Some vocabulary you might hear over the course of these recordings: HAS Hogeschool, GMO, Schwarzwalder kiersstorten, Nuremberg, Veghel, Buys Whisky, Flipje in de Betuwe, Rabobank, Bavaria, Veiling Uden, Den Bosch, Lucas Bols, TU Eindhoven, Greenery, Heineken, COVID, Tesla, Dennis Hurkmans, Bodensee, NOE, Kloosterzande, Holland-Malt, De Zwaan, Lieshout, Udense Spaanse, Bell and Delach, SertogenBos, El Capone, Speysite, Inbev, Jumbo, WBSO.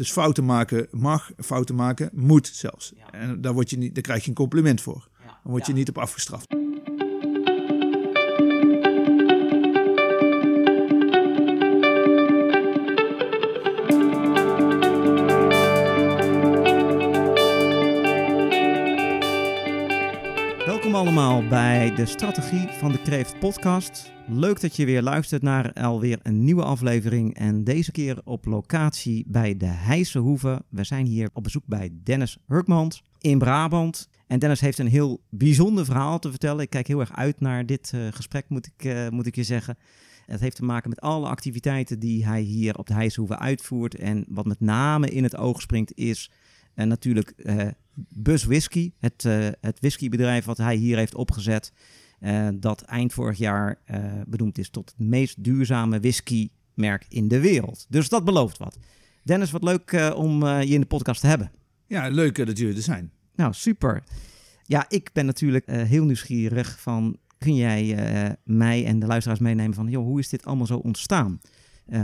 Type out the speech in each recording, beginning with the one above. Dus fouten maken mag, fouten maken moet zelfs. Ja. En daar krijg je een compliment voor. Ja. Dan word je niet op afgestraft. Allemaal bij de strategie van de Kreeft podcast. Leuk dat je weer luistert naar alweer een nieuwe aflevering en deze keer op locatie bij de Heijse Hoeven. We zijn hier op bezoek bij Dennis Hurkmans in Brabant. En Dennis heeft een heel bijzonder verhaal te vertellen. Ik kijk heel erg uit naar dit gesprek, moet ik je zeggen. Het heeft te maken met alle activiteiten die hij hier op de Heijse Hoeven uitvoert. En wat met name in het oog springt is natuurlijk... Buys Whisky, het whiskybedrijf wat hij hier heeft opgezet, dat eind vorig jaar benoemd is tot het meest duurzame whiskymerk in de wereld. Dus dat belooft wat. Dennis, wat leuk om je in de podcast te hebben. Ja, leuk dat jullie er zijn. Nou, super. Ja, ik ben natuurlijk heel nieuwsgierig van, kun jij mij en de luisteraars meenemen van, joh, hoe is dit allemaal zo ontstaan?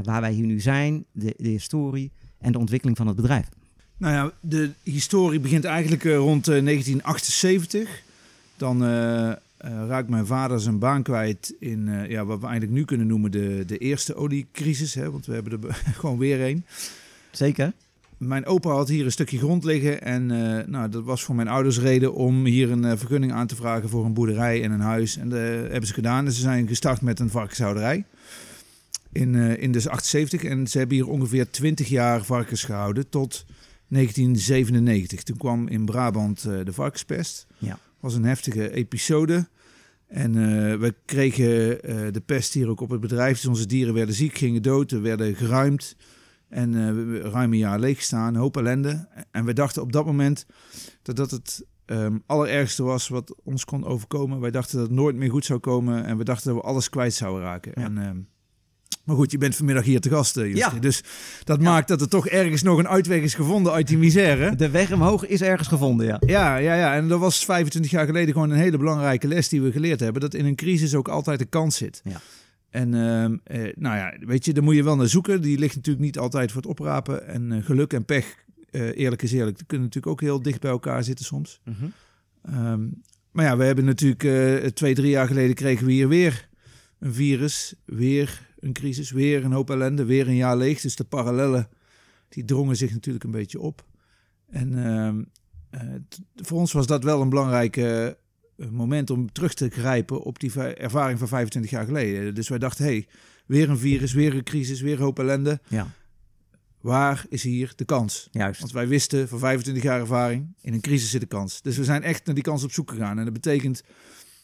Waar wij hier nu zijn, de historie en de ontwikkeling van het bedrijf. Nou ja, de historie begint eigenlijk rond 1978. Dan raakt mijn vader zijn baan kwijt in wat we eigenlijk nu kunnen noemen de eerste oliecrisis. Hè, want we hebben er gewoon weer een. Zeker. Mijn opa had hier een stukje grond liggen. En dat was voor mijn ouders reden om hier een vergunning aan te vragen voor een boerderij en een huis. En dat hebben ze gedaan. En ze zijn gestart met een varkenshouderij. In dus 78. En ze hebben hier ongeveer 20 jaar varkens gehouden tot 1997. Toen kwam in Brabant de varkenspest. Ja. Was een heftige episode. En we kregen de pest hier ook op het bedrijf. Dus onze dieren werden ziek, gingen dood, werden geruimd. En ruim een jaar leeggestaan, een hoop ellende. En we dachten op dat moment dat het allerergste was wat ons kon overkomen. Wij dachten dat het nooit meer goed zou komen. En we dachten dat we alles kwijt zouden raken. Ja. En, maar goed, je bent vanmiddag hier te gast, ja. Dus dat maakt dat er toch ergens nog een uitweg is gevonden uit die misère. De weg omhoog is ergens gevonden, ja. Ja. En dat was 25 jaar geleden gewoon een hele belangrijke les die we geleerd hebben. Dat in een crisis ook altijd een kans zit. Ja. En weet je, daar moet je wel naar zoeken. Die ligt natuurlijk niet altijd voor het oprapen. En geluk en pech, eerlijk is eerlijk, die kunnen natuurlijk ook heel dicht bij elkaar zitten soms. Mm-hmm. Maar ja, we hebben natuurlijk 2-3 jaar geleden kregen we hier weer een virus, weer een crisis, weer een hoop ellende, weer een jaar leeg. Dus de parallellen die drongen zich natuurlijk een beetje op. En voor ons was dat wel een belangrijk moment om terug te grijpen op die ervaring van 25 jaar geleden. Dus wij dachten, hey, weer een virus, weer een crisis, weer een hoop ellende. Ja. Waar is hier de kans? Juist. Want wij wisten van 25 jaar ervaring, in een crisis zit de kans. Dus we zijn echt naar die kans op zoek gegaan. En dat betekent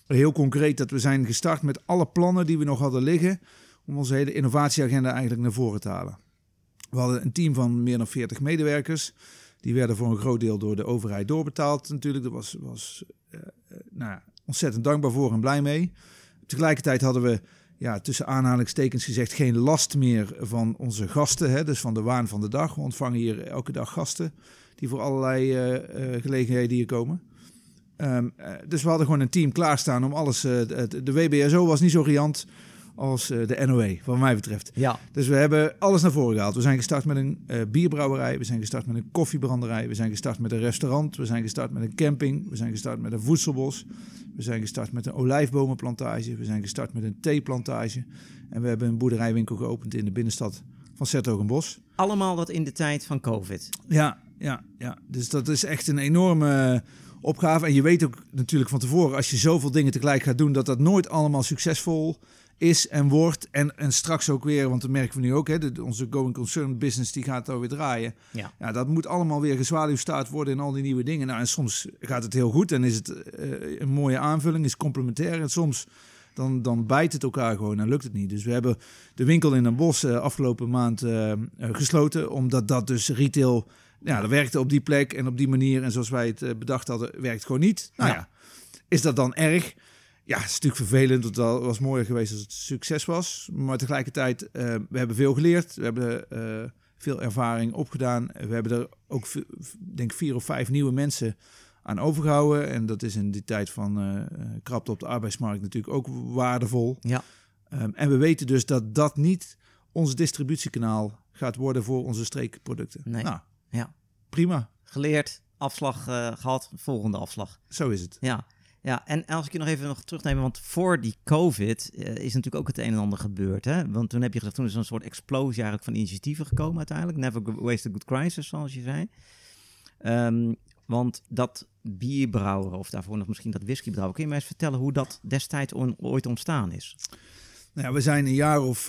heel concreet dat we zijn gestart met alle plannen die we nog hadden liggen om onze hele innovatieagenda eigenlijk naar voren te halen. We hadden een team van meer dan 40 medewerkers. Die werden voor een groot deel door de overheid doorbetaald natuurlijk. Daar was ontzettend dankbaar voor en blij mee. Tegelijkertijd hadden we tussen aanhalingstekens gezegd geen last meer van onze gasten. Hè, dus van de waan van de dag. We ontvangen hier elke dag gasten die voor allerlei gelegenheden hier komen. Dus we hadden gewoon een team klaarstaan om alles... de WBSO was niet zo riant als de NOE, wat mij betreft. Ja. Dus we hebben alles naar voren gehaald. We zijn gestart met een bierbrouwerij. We zijn gestart met een koffiebranderij. We zijn gestart met een restaurant. We zijn gestart met een camping. We zijn gestart met een voedselbos. We zijn gestart met een olijfbomenplantage. We zijn gestart met een theeplantage. En we hebben een boerderijwinkel geopend in de binnenstad van SertogenBos. Allemaal wat in de tijd van COVID. Ja. Dus dat is echt een enorme opgave. En je weet ook natuurlijk van tevoren, als je zoveel dingen tegelijk gaat doen, dat nooit allemaal succesvol is en wordt. En straks ook weer, want dat merken we nu ook, hè, onze going concern business die gaat daar weer draaien. Ja, dat moet allemaal weer gezwaluwstaart worden in al die nieuwe dingen. Nou, en soms gaat het heel goed en is het een mooie aanvulling, is complementair. En soms dan bijt het elkaar gewoon en lukt het niet. Dus we hebben de winkel in Den Bosch afgelopen maand gesloten, omdat dat dus retail, dat werkte op die plek en op die manier. En zoals wij het bedacht hadden, werkt gewoon niet. Nou ja, is dat dan erg? Ja, het is natuurlijk vervelend, want dat was mooier geweest als het succes was. Maar tegelijkertijd, we hebben veel geleerd. We hebben veel ervaring opgedaan. We hebben er ook, denk ik, 4 of 5 nieuwe mensen aan overgehouden. En dat is in die tijd van krapte op de arbeidsmarkt natuurlijk ook waardevol. Ja. En we weten dus dat niet ons distributiekanaal gaat worden voor onze streekproducten. Nee. Nou, ja. Prima. Geleerd, afslag gehad, volgende afslag. Zo is het. Ja. Ja, en als ik je nog even terugneem, want voor die COVID is natuurlijk ook het een en ander gebeurd. Hè? Want toen heb je gezegd, toen is een soort explosie eigenlijk van initiatieven gekomen uiteindelijk. Never waste a good crisis, zoals je zei. Want dat bierbrouwen, of daarvoor nog misschien dat whiskybrouwen, kun je mij eens vertellen hoe dat destijds ooit ontstaan is? Nou ja, we zijn een jaar of,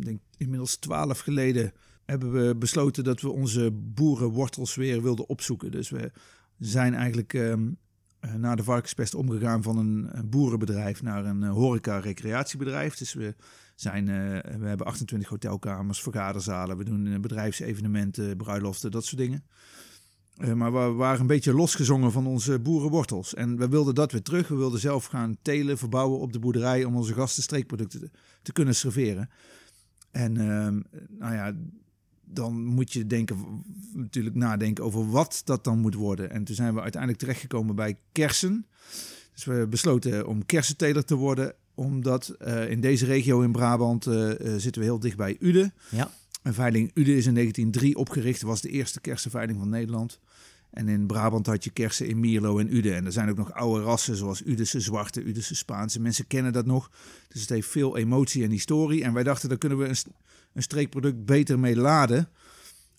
denk inmiddels 12 geleden, hebben we besloten dat we onze boerenwortels weer wilden opzoeken. Dus we zijn eigenlijk... na de varkenspest omgegaan van een boerenbedrijf naar een horeca-recreatiebedrijf. Dus we hebben 28 hotelkamers, vergaderzalen, we doen bedrijfsevenementen, bruiloften, dat soort dingen. Maar we waren een beetje losgezongen van onze boerenwortels. En we wilden dat weer terug. We wilden zelf gaan telen, verbouwen op de boerderij om onze gasten streekproducten te kunnen serveren. En nou ja... Dan moet je natuurlijk nadenken over wat dat dan moet worden. En toen zijn we uiteindelijk terechtgekomen bij kersen. Dus we besloten om kersenteler te worden. Omdat in deze regio in Brabant zitten we heel dicht bij Uden. Ja. En Veiling Uden is in 1903 opgericht. Was de eerste kersenveiling van Nederland. En in Brabant had je kersen in Mierlo en Uden. En er zijn ook nog oude rassen zoals Udense Zwarte, Udense Spaanse. Mensen kennen dat nog. Dus het heeft veel emotie en historie. En wij dachten, daar kunnen we een streekproduct beter mee laden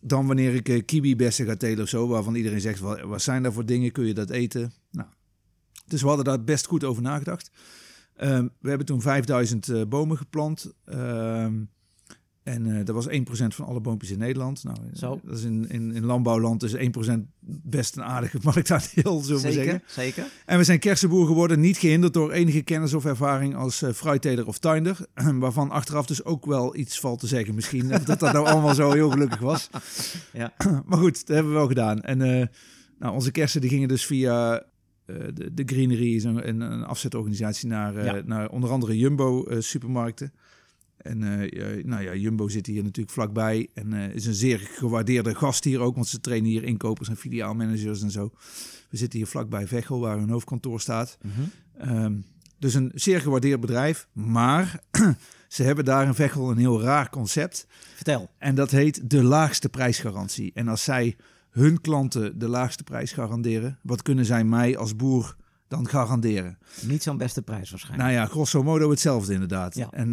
dan wanneer ik kiwi-bessen ga telen of zo. Waarvan iedereen zegt, wat zijn daar voor dingen? Kun je dat eten? Nou, dus we hadden daar best goed over nagedacht. We hebben toen 5000 bomen geplant. En dat was 1% van alle boompjes in Nederland. Nou, dat is in landbouwland is 1% best een aardige marktaandeel, zullen we zeggen. Zeker. En we zijn kersenboer geworden, niet gehinderd door enige kennis of ervaring als fruitteler of tuinder. Waarvan achteraf dus ook wel iets valt te zeggen misschien. dat nou allemaal zo heel gelukkig was. Ja. Maar goed, dat hebben we wel gedaan. En onze kersen die gingen dus via... de Greenery is een afzetorganisatie naar onder andere Jumbo supermarkten. En Jumbo zit hier natuurlijk vlakbij en is een zeer gewaardeerde gast hier ook, want ze trainen hier inkopers en filiaalmanagers en zo. We zitten hier vlakbij Veghel, waar hun hoofdkantoor staat. Mm-hmm. Dus een zeer gewaardeerd bedrijf, maar ze hebben daar in Veghel een heel raar concept. Vertel. En dat heet de laagste prijsgarantie. En als zij hun klanten de laagste prijs garanderen, wat kunnen zij mij als boer dan garanderen? Niet zo'n beste prijs waarschijnlijk. Nou ja, grosso modo hetzelfde inderdaad. Ja. En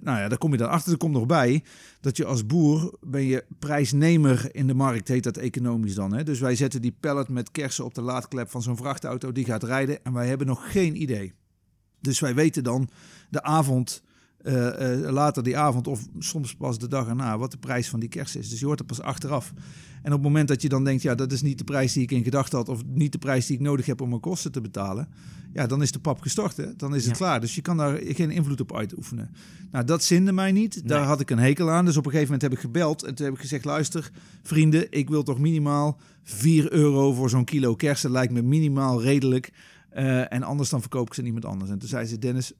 daar kom je dan achter. Er komt nog bij dat je als boer ben je prijsnemer in de markt, heet dat economisch dan. Hè? Dus wij zetten die pallet met kersen op de laadklep van zo'n vrachtauto, die gaat rijden en wij hebben nog geen idee. Dus wij weten dan de avond, later die avond of soms pas de dag erna, wat de prijs van die kersen is. Dus je hoort er pas achteraf. En op het moment dat je dan denkt, ja, dat is niet de prijs die ik in gedachten had, of niet de prijs die ik nodig heb om mijn kosten te betalen, ja, dan is de pap gestort, hè? Dan is het klaar. Dus je kan daar geen invloed op uitoefenen. Nou, dat zinde mij niet. Nee. Daar had ik een hekel aan. Dus op een gegeven moment heb ik gebeld en toen heb ik gezegd, luister, vrienden, ik wil toch minimaal €4 voor zo'n kilo kersen. Lijkt me minimaal redelijk. En anders dan verkoop ik ze aan iemand anders. En toen zei ze, Dennis,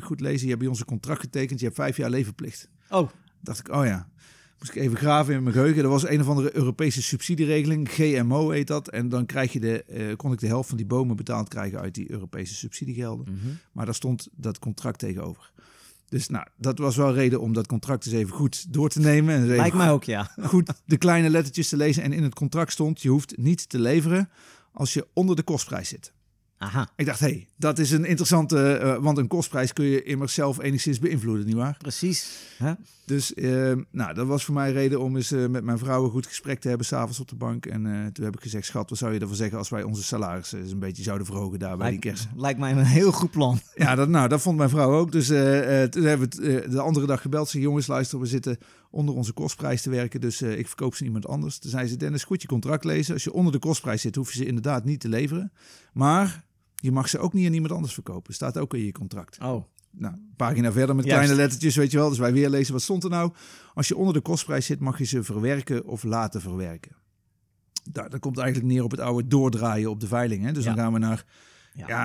goed lezen, je hebt bij ons een contract getekend, je hebt 5 jaar leverplicht. Oh. Dacht ik, oh ja. Moest ik even graven in mijn geheugen. Er was een of andere Europese subsidieregeling. GMO heet dat. En dan krijg je kon ik de helft van die bomen betaald krijgen uit die Europese subsidiegelden. Mm-hmm. Maar daar stond dat contract tegenover. Dus nou, dat was wel reden om dat contract eens even goed door te nemen. En lijkt mij ook, ja. Goed de kleine lettertjes te lezen. En in het contract stond, je hoeft niet te leveren als je onder de kostprijs zit. Aha. Ik dacht, dat is een interessante... want een kostprijs kun je immers zelf enigszins beïnvloeden, nietwaar? Precies. Huh? Dus dat was voor mij reden om eens met mijn vrouw een goed gesprek te hebben... s'avonds op de bank. En toen heb ik gezegd, schat, wat zou je ervan zeggen... als wij onze salarissen een beetje zouden verhogen daar bij die kersen? Lijkt mij een heel goed plan. Ja, dat vond mijn vrouw ook. Dus toen hebben we de andere dag gebeld. Ze jongens, luister, we zitten onder onze kostprijs te werken. Dus ik verkoop ze iemand anders. Toen zei ze, Dennis, goed je contract lezen. Als je onder de kostprijs zit, hoef je ze inderdaad niet te leveren. Maar... je mag ze ook niet aan iemand anders verkopen. Staat ook in je contract. Oh. Nou, pagina verder met kleine lettertjes, weet je wel. Dus wij weer lezen, wat stond er nou? Als je onder de kostprijs zit, mag je ze verwerken of laten verwerken. Dat komt eigenlijk neer op het oude doordraaien op de veiling. Hè? Dus dan gaan we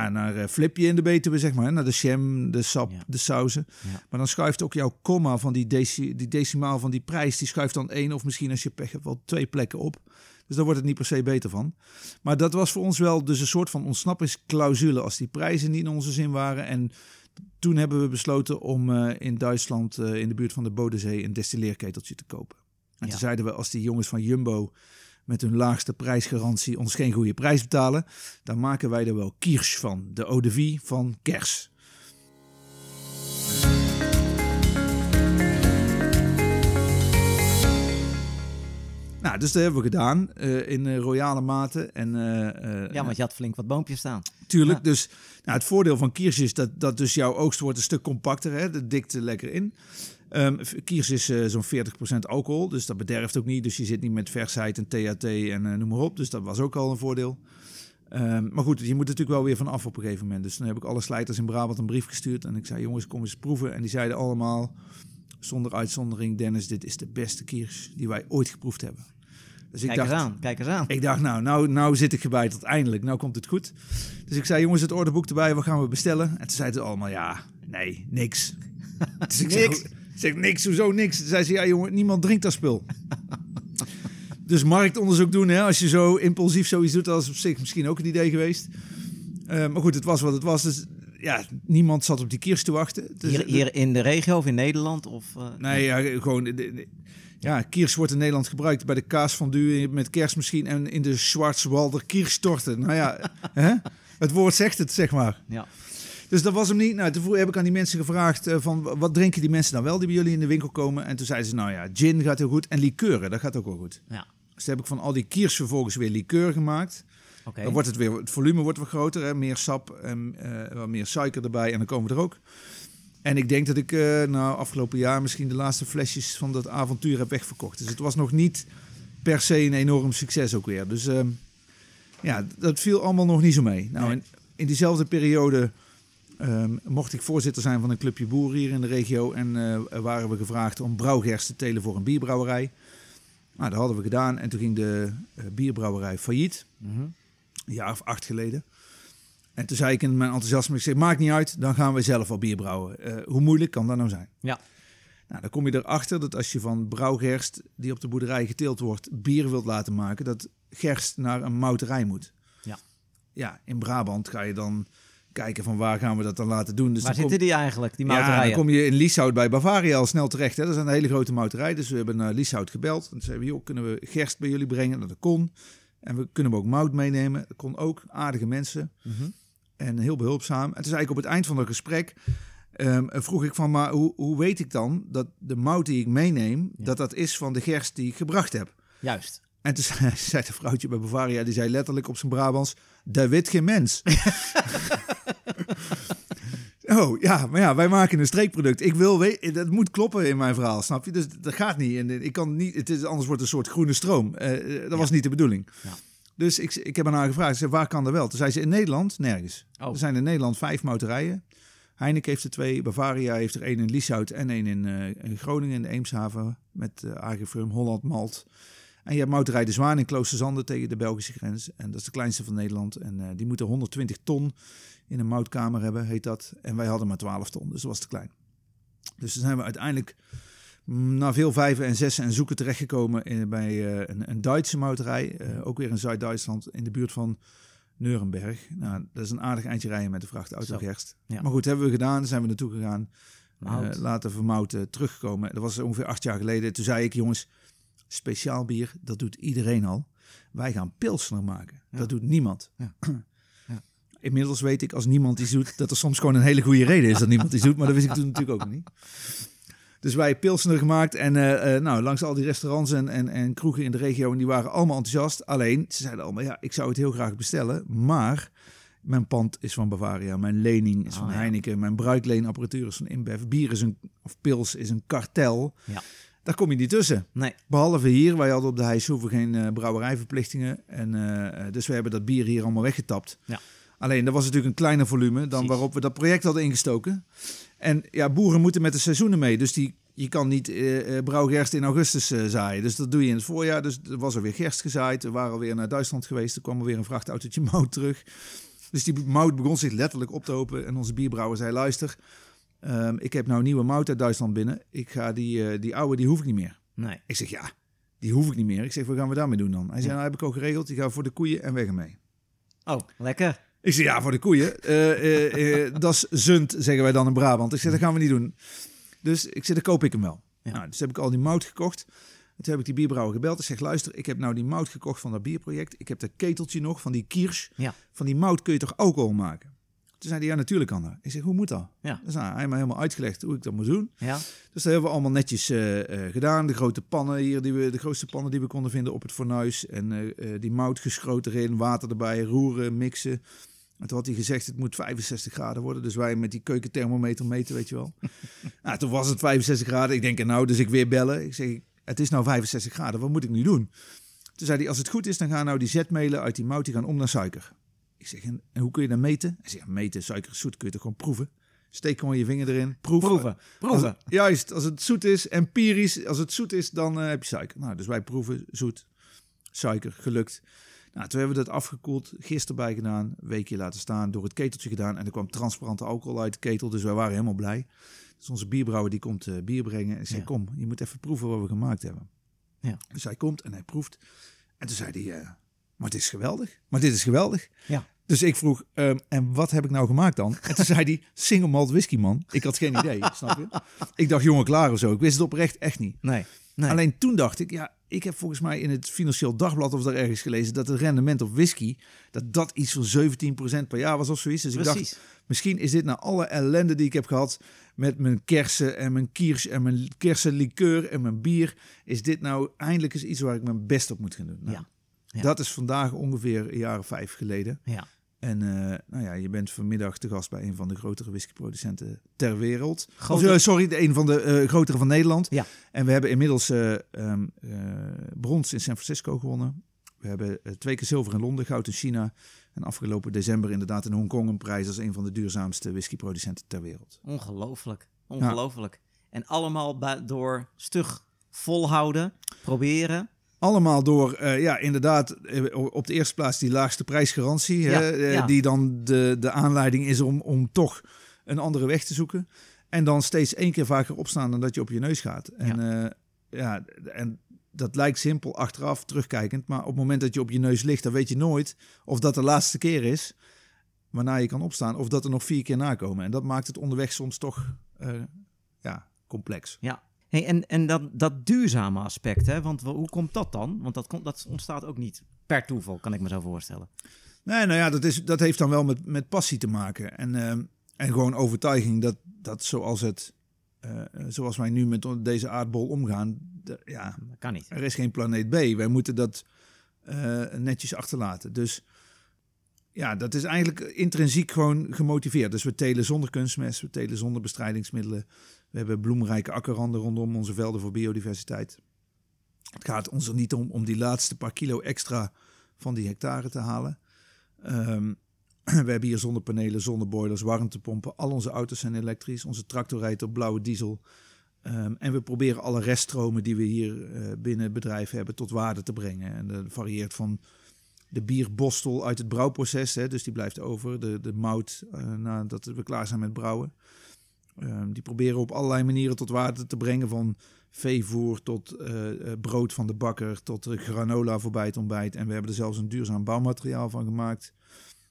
naar Flipje in de Betuwe, zeg maar. Hè? Naar de jam, de sap, de sauzen. Ja. Maar dan schuift ook jouw komma van die decimaal van die prijs... die schuift dan 1 of misschien als je pech hebt wel 2 plekken op... Dus daar wordt het niet per se beter van. Maar dat was voor ons wel dus een soort van ontsnappingsclausule... als die prijzen niet in onze zin waren. En Toen hebben we besloten om in Duitsland, in de buurt van de Bodensee, een destilleerketeltje te kopen. En toen zeiden we, als die jongens van Jumbo met hun laagste prijsgarantie ons geen goede prijs betalen, dan maken wij er wel kirsch van, de eau de vie van kers. Nou, dus dat hebben we gedaan in royale mate. En, want je had flink wat boompjes staan. Tuurlijk, dus het voordeel van kiers is dat dus jouw oogst wordt een stuk compacter. Hè? Dat dikt lekker in. Kiers is zo'n 40% alcohol, dus dat bederft ook niet. Dus je zit niet met versheid en THT en noem maar op. Dus dat was ook al een voordeel. Maar goed, je moet natuurlijk wel weer van af op een gegeven moment. Dus dan heb ik alle slijters in Brabant een brief gestuurd. En ik zei, jongens, kom eens proeven. En die zeiden allemaal, zonder uitzondering, Dennis, dit is de beste kiers die wij ooit geproefd hebben. Dus kijk eens aan. Ik dacht, nou zit ik gebeiteld, eindelijk. Nou komt het goed. Dus ik zei, jongens, het orderboek erbij, wat gaan we bestellen? En toen zeiden ze allemaal, niks. Dus ik zeg, niks, hoezo niks? Toen zei ze, ja jongen, niemand drinkt dat spul. Dus marktonderzoek doen, hè, als je zo impulsief zoiets doet, dat is op zich misschien ook een idee geweest. Maar goed, het was wat het was, dus... Ja, niemand zat op die kiers te wachten. Dus hier in de regio of in Nederland? Kiers wordt in Nederland gebruikt bij de kaasfondue met kerst misschien en in de Schwarzwalder kiersstorten. Nou ja, hè? Het woord zegt het, zeg maar. Ja. Dus dat was hem niet. Nou, toen heb ik aan die mensen gevraagd van wat drinken die mensen dan wel die bij jullie in de winkel komen? En toen zeiden ze, gin gaat heel goed en likeuren, dat gaat ook wel goed. Ja. Dus heb ik van al die kiers vervolgens weer likeur gemaakt. Okay. Dan wordt het weer, het volume wordt weer groter, hè? Meer sap en meer suiker erbij en dan komen we er ook. En ik denk dat ik afgelopen jaar misschien de laatste flesjes van dat avontuur heb wegverkocht. Dus het was nog niet per se een enorm succes ook weer. Dus dat viel allemaal nog niet zo mee. Nou, nee. In diezelfde periode mocht ik voorzitter zijn van een clubje boeren hier in de regio. En waren we gevraagd om brouwgerst te telen voor een bierbrouwerij. Nou, dat hadden we gedaan en toen ging de bierbrouwerij failliet. Mm-hmm. Een jaar of 8 geleden. En toen zei ik in mijn enthousiasme, ik zeg, maakt niet uit, dan gaan we zelf al bier brouwen. Hoe moeilijk kan dat nou zijn? Ja. Nou, dan kom je erachter dat als je van brouwgerst, die op de boerderij geteeld wordt, bier wilt laten maken, dat gerst naar een mouterij moet. Ja. Ja, in Brabant ga je dan kijken van waar gaan we dat dan laten doen. Dus waar zitten die eigenlijk, die mouterijen? Ja, dan kom je in Lieshout bij Bavaria al snel terecht. Hè? Dat is een hele grote mouterij, dus we hebben naar Lieshout gebeld. En toen zeiden we, joh, kunnen we gerst bij jullie brengen? Dat kon. En we kunnen hem ook mout meenemen. Dat kon ook, aardige mensen. Mm-hmm. En heel behulpzaam. En toen zei ik op het eind van het gesprek, vroeg ik van, maar hoe weet ik dan dat de mout die ik meeneem, dat is van de gerst die ik gebracht heb? Juist. En toen zei de vrouwtje bij Bavaria, die zei letterlijk op zijn Brabants, daar weet geen mens. Oh, ja, maar ja, wij maken een streekproduct. Ik wil weten, dat moet kloppen in mijn verhaal, snap je? Dus dat gaat niet. En ik kan niet, het is, anders wordt een soort groene stroom. Dat was niet de bedoeling. Ja. Dus ik heb aan haar gevraagd, ze zei, waar kan dat wel? Toen zei ze, in Nederland, nergens. Oh. Er zijn in Nederland 5 mouterijen. Heineken heeft er 2, Bavaria heeft er 1 in Lieshout en 1 in Groningen, in de Eemshaven, met AG-firm Holland-Malt. En je hebt mouterij De Zwaan in Kloosterzande tegen de Belgische grens. En dat is de kleinste van Nederland. En die moeten 120 ton in een moutkamer hebben, heet dat. En wij hadden maar 12 ton, dus dat was te klein. Dus dan zijn we uiteindelijk na veel vijven en zessen en zoeken terechtgekomen bij een Duitse mouterij. Ook weer in Zuid-Duitsland, in de buurt van Nuremberg. Nou, dat is een aardig eindje rijden met de vrachtauto gerst. Ja. Maar goed, hebben we gedaan, zijn we naartoe gegaan. Later vermouten, teruggekomen. Dat was ongeveer 8 jaar geleden. Toen zei ik, jongens, speciaal bier, dat doet iedereen al. Wij gaan pilsner maken. Ja. Dat doet niemand. Ja. Ja. Inmiddels weet ik, als niemand iets doet, dat er soms gewoon een hele goede reden is dat niemand iets doet. Maar dat wist ik toen natuurlijk ook niet. Dus wij pilsner gemaakt en langs al die restaurants en kroegen in de regio. En die waren allemaal enthousiast. Alleen, ze zeiden allemaal, ja, ik zou het heel graag bestellen. Maar mijn pand is van Bavaria. Mijn lening is van Heineken. Mijn bruikleenapparatuur is van Inbev. Bier is pils is een kartel. Ja. Daar kom je niet tussen. Nee. Behalve hier, wij hadden op de Heijse Hoeven geen brouwerijverplichtingen. En, dus we hebben dat bier hier allemaal weggetapt. Ja. Alleen, dat was natuurlijk een kleiner volume dan waarop we dat project hadden ingestoken. En ja, boeren moeten met de seizoenen mee. Dus je kan niet brouwgerst in augustus zaaien. Dus dat doe je in het voorjaar. Dus er was alweer gerst gezaaid. We waren alweer naar Duitsland geweest. Er kwam alweer een vrachtautootje mout terug. Dus die mout begon zich letterlijk op te hopen. En onze bierbrouwer zei, luister, ik heb nou nieuwe mout uit Duitsland binnen. Ik ga die oude, die hoef ik niet meer. Nee. Ik zeg, ja, die hoef ik niet meer. Ik zeg, wat gaan we daarmee doen dan? Hij zei, nou heb ik ook geregeld. Die gaan voor de koeien en weg ermee. Oh, lekker. Ik zeg, ja, voor de koeien. Dat is zunt, zeggen wij dan in Brabant. Ik zeg, dat gaan we niet doen. Dus ik zeg, dan koop ik hem wel. Ja. Nou, dus heb ik al die mout gekocht. En toen heb ik die bierbrouwer gebeld. Ik zeg, luister, ik heb nou die mout gekocht van dat bierproject. Ik heb dat keteltje nog van die kirsch. Ja. Van die mout kun je toch alcohol maken? Toen zei hij, ja, natuurlijk kan dat. Ik zeg, hoe moet dat? Ja. Dus nou, hij heeft mij helemaal uitgelegd hoe ik dat moet doen. Ja. Dus dat hebben we allemaal netjes gedaan. De grote pannen hier, de grootste pannen die we konden vinden op het fornuis. En die mout geschroten erin, water erbij, roeren, mixen. En toen had hij gezegd, het moet 65 graden worden. Dus wij met die keukenthermometer meten, weet je wel. Nou, toen was het 65 graden. Ik denk, nou, dus ik weer bellen. Ik zeg, het is nou 65 graden, wat moet ik nu doen? Toen zei hij, als het goed is, dan gaan nou die zetmelen uit die mout, die gaan om naar suiker. Ik zeg, en hoe kun je dat meten? Hij zegt, ja, meten, suiker is zoet, kun je toch gewoon proeven? Steek gewoon je vinger erin, proeven. Juist, als het zoet is, empirisch, als het zoet is, dan heb je suiker. Nou, dus wij proeven zoet, suiker, gelukt. Nou, toen hebben we dat afgekoeld, gisteren bij gedaan, een weekje laten staan, door het keteltje gedaan. En er kwam transparante alcohol uit de ketel, dus wij waren helemaal blij. Dus onze bierbrouwer die komt bier brengen. En ik zei, kom, je moet even proeven wat we gemaakt hebben. Ja. Dus hij komt en hij proeft. En toen zei hij, maar dit is geweldig. Ja. Dus ik vroeg, en wat heb ik nou gemaakt dan? En toen zei hij, single malt whisky, man. Ik had geen idee, snap je? Ik dacht, jongen, klaar of zo. Ik wist het oprecht echt niet. Nee. Alleen toen dacht ik, ja, ik heb volgens mij in het Financieel Dagblad of daar ergens gelezen dat het rendement op whisky, dat iets van 17% per jaar was of zoiets. Dus precies. Ik dacht, misschien is dit na alle ellende die ik heb gehad met mijn kersen en mijn kiers en mijn kersenlikeur en mijn bier, is dit nou eindelijk eens iets waar ik mijn best op moet gaan doen. Nou, ja. Dat is vandaag ongeveer een jaar of 5 geleden. Ja. En nou ja, je bent vanmiddag te gast bij een van de grotere whiskyproducenten ter wereld. Een van de grotere van Nederland. Ja. En we hebben inmiddels brons in San Francisco gewonnen. We hebben 2 keer zilver in Londen, goud in China. En afgelopen december inderdaad in Hongkong een prijs als een van de duurzaamste whiskyproducenten ter wereld. Ongelooflijk. Ja. En allemaal door stug volhouden, proberen. Allemaal door, inderdaad, op de eerste plaats die laagste prijsgarantie. Ja, die dan de aanleiding is om toch een andere weg te zoeken. En dan steeds 1 keer vaker opstaan dan dat je op je neus gaat. En, en dat lijkt simpel achteraf, terugkijkend. Maar op het moment dat je op je neus ligt, dan weet je nooit of dat de laatste keer is waarna je kan opstaan. Of dat er nog 4 keer nakomen. En dat maakt het onderweg soms toch complex. Ja. Hey, en dat duurzame aspect, hè? Want hoe komt dat dan? Want dat ontstaat ook niet per toeval, kan ik me zo voorstellen. Nee, nou ja, dat heeft dan wel met passie te maken. En gewoon overtuiging dat zoals wij nu met deze aardbol omgaan, dat kan niet. Er is geen planeet B. Wij moeten dat netjes achterlaten. Dus ja, dat is eigenlijk intrinsiek gewoon gemotiveerd. Dus we telen zonder kunstmest, we telen zonder bestrijdingsmiddelen. We hebben bloemrijke akkerranden rondom onze velden voor biodiversiteit. Het gaat ons er niet om die laatste paar kilo extra van die hectare te halen. We hebben hier zonnepanelen, zonneboilers, warmtepompen. Al onze auto's zijn elektrisch. Onze tractor rijdt op blauwe diesel. En we proberen alle reststromen die we hier binnen het bedrijf hebben tot waarde te brengen. En dat varieert van de bierbostel uit het brouwproces. Hè, dus die blijft over. De mout nadat we klaar zijn met brouwen. Die proberen op allerlei manieren tot water te brengen. Van veevoer tot brood van de bakker tot granola voorbij het ontbijt. En we hebben er zelfs een duurzaam bouwmateriaal van gemaakt.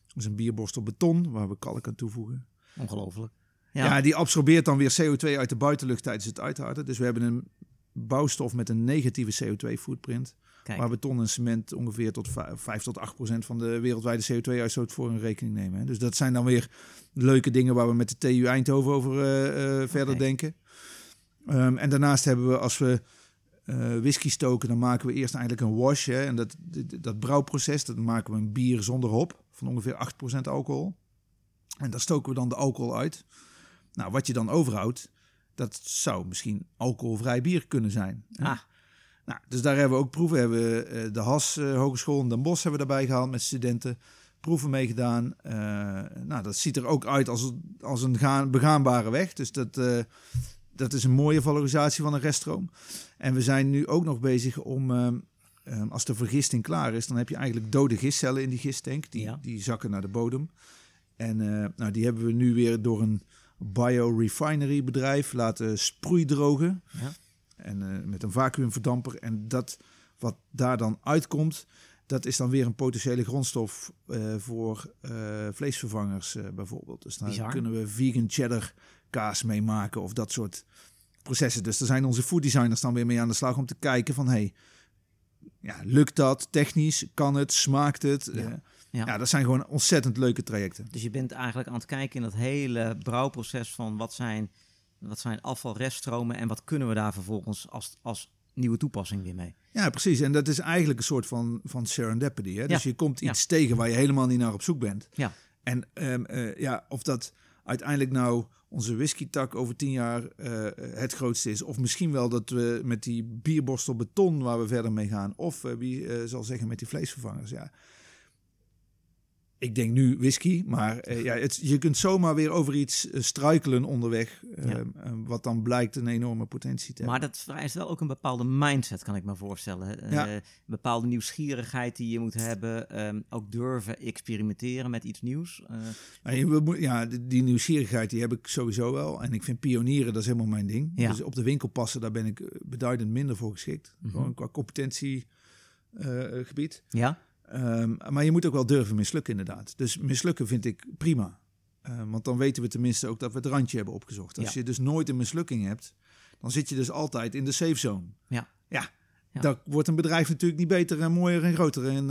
Dat is een bierborstel beton waar we kalk aan toevoegen. Ongelooflijk. Ja, die absorbeert dan weer CO2 uit de buitenlucht tijdens het uitharden. Dus we hebben een bouwstof met een negatieve CO2-footprint. Kijk. Waar beton en cement ongeveer tot 5 tot 8% van de wereldwijde CO2-uitstoot voor in rekening nemen. Hè. Dus dat zijn dan weer leuke dingen waar we met de TU Eindhoven over verder denken. En daarnaast hebben we, als we whisky stoken, dan maken we eerst eigenlijk een wash. Hè. En dat brouwproces, dat maken we een bier zonder hop van ongeveer 8% alcohol. En daar stoken we dan de alcohol uit. Nou, wat je dan overhoudt, dat zou misschien alcoholvrij bier kunnen zijn. Hè. Ah. Nou, dus daar hebben we ook proeven. Hebben de HAS Hogeschool in Den Bosch hebben we daarbij gehaald met studenten. Proeven meegedaan. Nou, dat ziet er ook uit als een begaanbare weg. Dus dat is een mooie valorisatie van een reststroom. En we zijn nu ook nog bezig om, als de vergisting klaar is, dan heb je eigenlijk dode gistcellen in die gisttank. Die zakken naar de bodem. En nou, die hebben we nu weer door een biorefinery bedrijf laten sproeidrogen. Ja. En met een vacuümverdamper. En dat wat daar dan uitkomt, Dat is dan weer een potentiële grondstof voor vleesvervangers bijvoorbeeld. Dus daar kunnen we vegan cheddar kaas mee maken of dat soort processen. Dus daar zijn onze food designers dan weer mee aan de slag om te kijken van... lukt dat technisch? Kan het? Smaakt het? Ja, dat zijn gewoon ontzettend leuke trajecten. Dus je bent eigenlijk aan het kijken in dat hele brouwproces van wat zijn afvalreststromen en wat kunnen we daar vervolgens als nieuwe toepassing weer mee? Ja, precies. En dat is eigenlijk een soort van serendipity. Hè? Dus je komt iets tegen waar je helemaal niet naar op zoek bent. Ja. En of dat uiteindelijk nou onze whiskytak over 10 jaar het grootste is. Of misschien wel dat we met die bierborstel beton waar we verder mee gaan. Of zal zeggen met die vleesvervangers, ja. Ik denk nu whisky, maar je kunt zomaar weer over iets struikelen onderweg. Wat dan blijkt een enorme potentie te hebben. Maar dat vereist wel ook een bepaalde mindset, kan ik me voorstellen. Een bepaalde nieuwsgierigheid die je moet hebben. Ook durven experimenteren met iets nieuws. Die nieuwsgierigheid die heb ik sowieso wel. En ik vind pionieren, dat is helemaal mijn ding. Ja. Dus op de winkel passen, daar ben ik beduidend minder voor geschikt. Mm-hmm. Gewoon qua competentiegebied. Ja. Maar je moet ook wel durven mislukken inderdaad. Dus mislukken vind ik prima. Want dan weten we tenminste ook dat we het randje hebben opgezocht. Als je dus nooit een mislukking hebt, dan zit je dus altijd in de safe zone. Ja. Daar wordt een bedrijf natuurlijk niet beter en mooier en groter en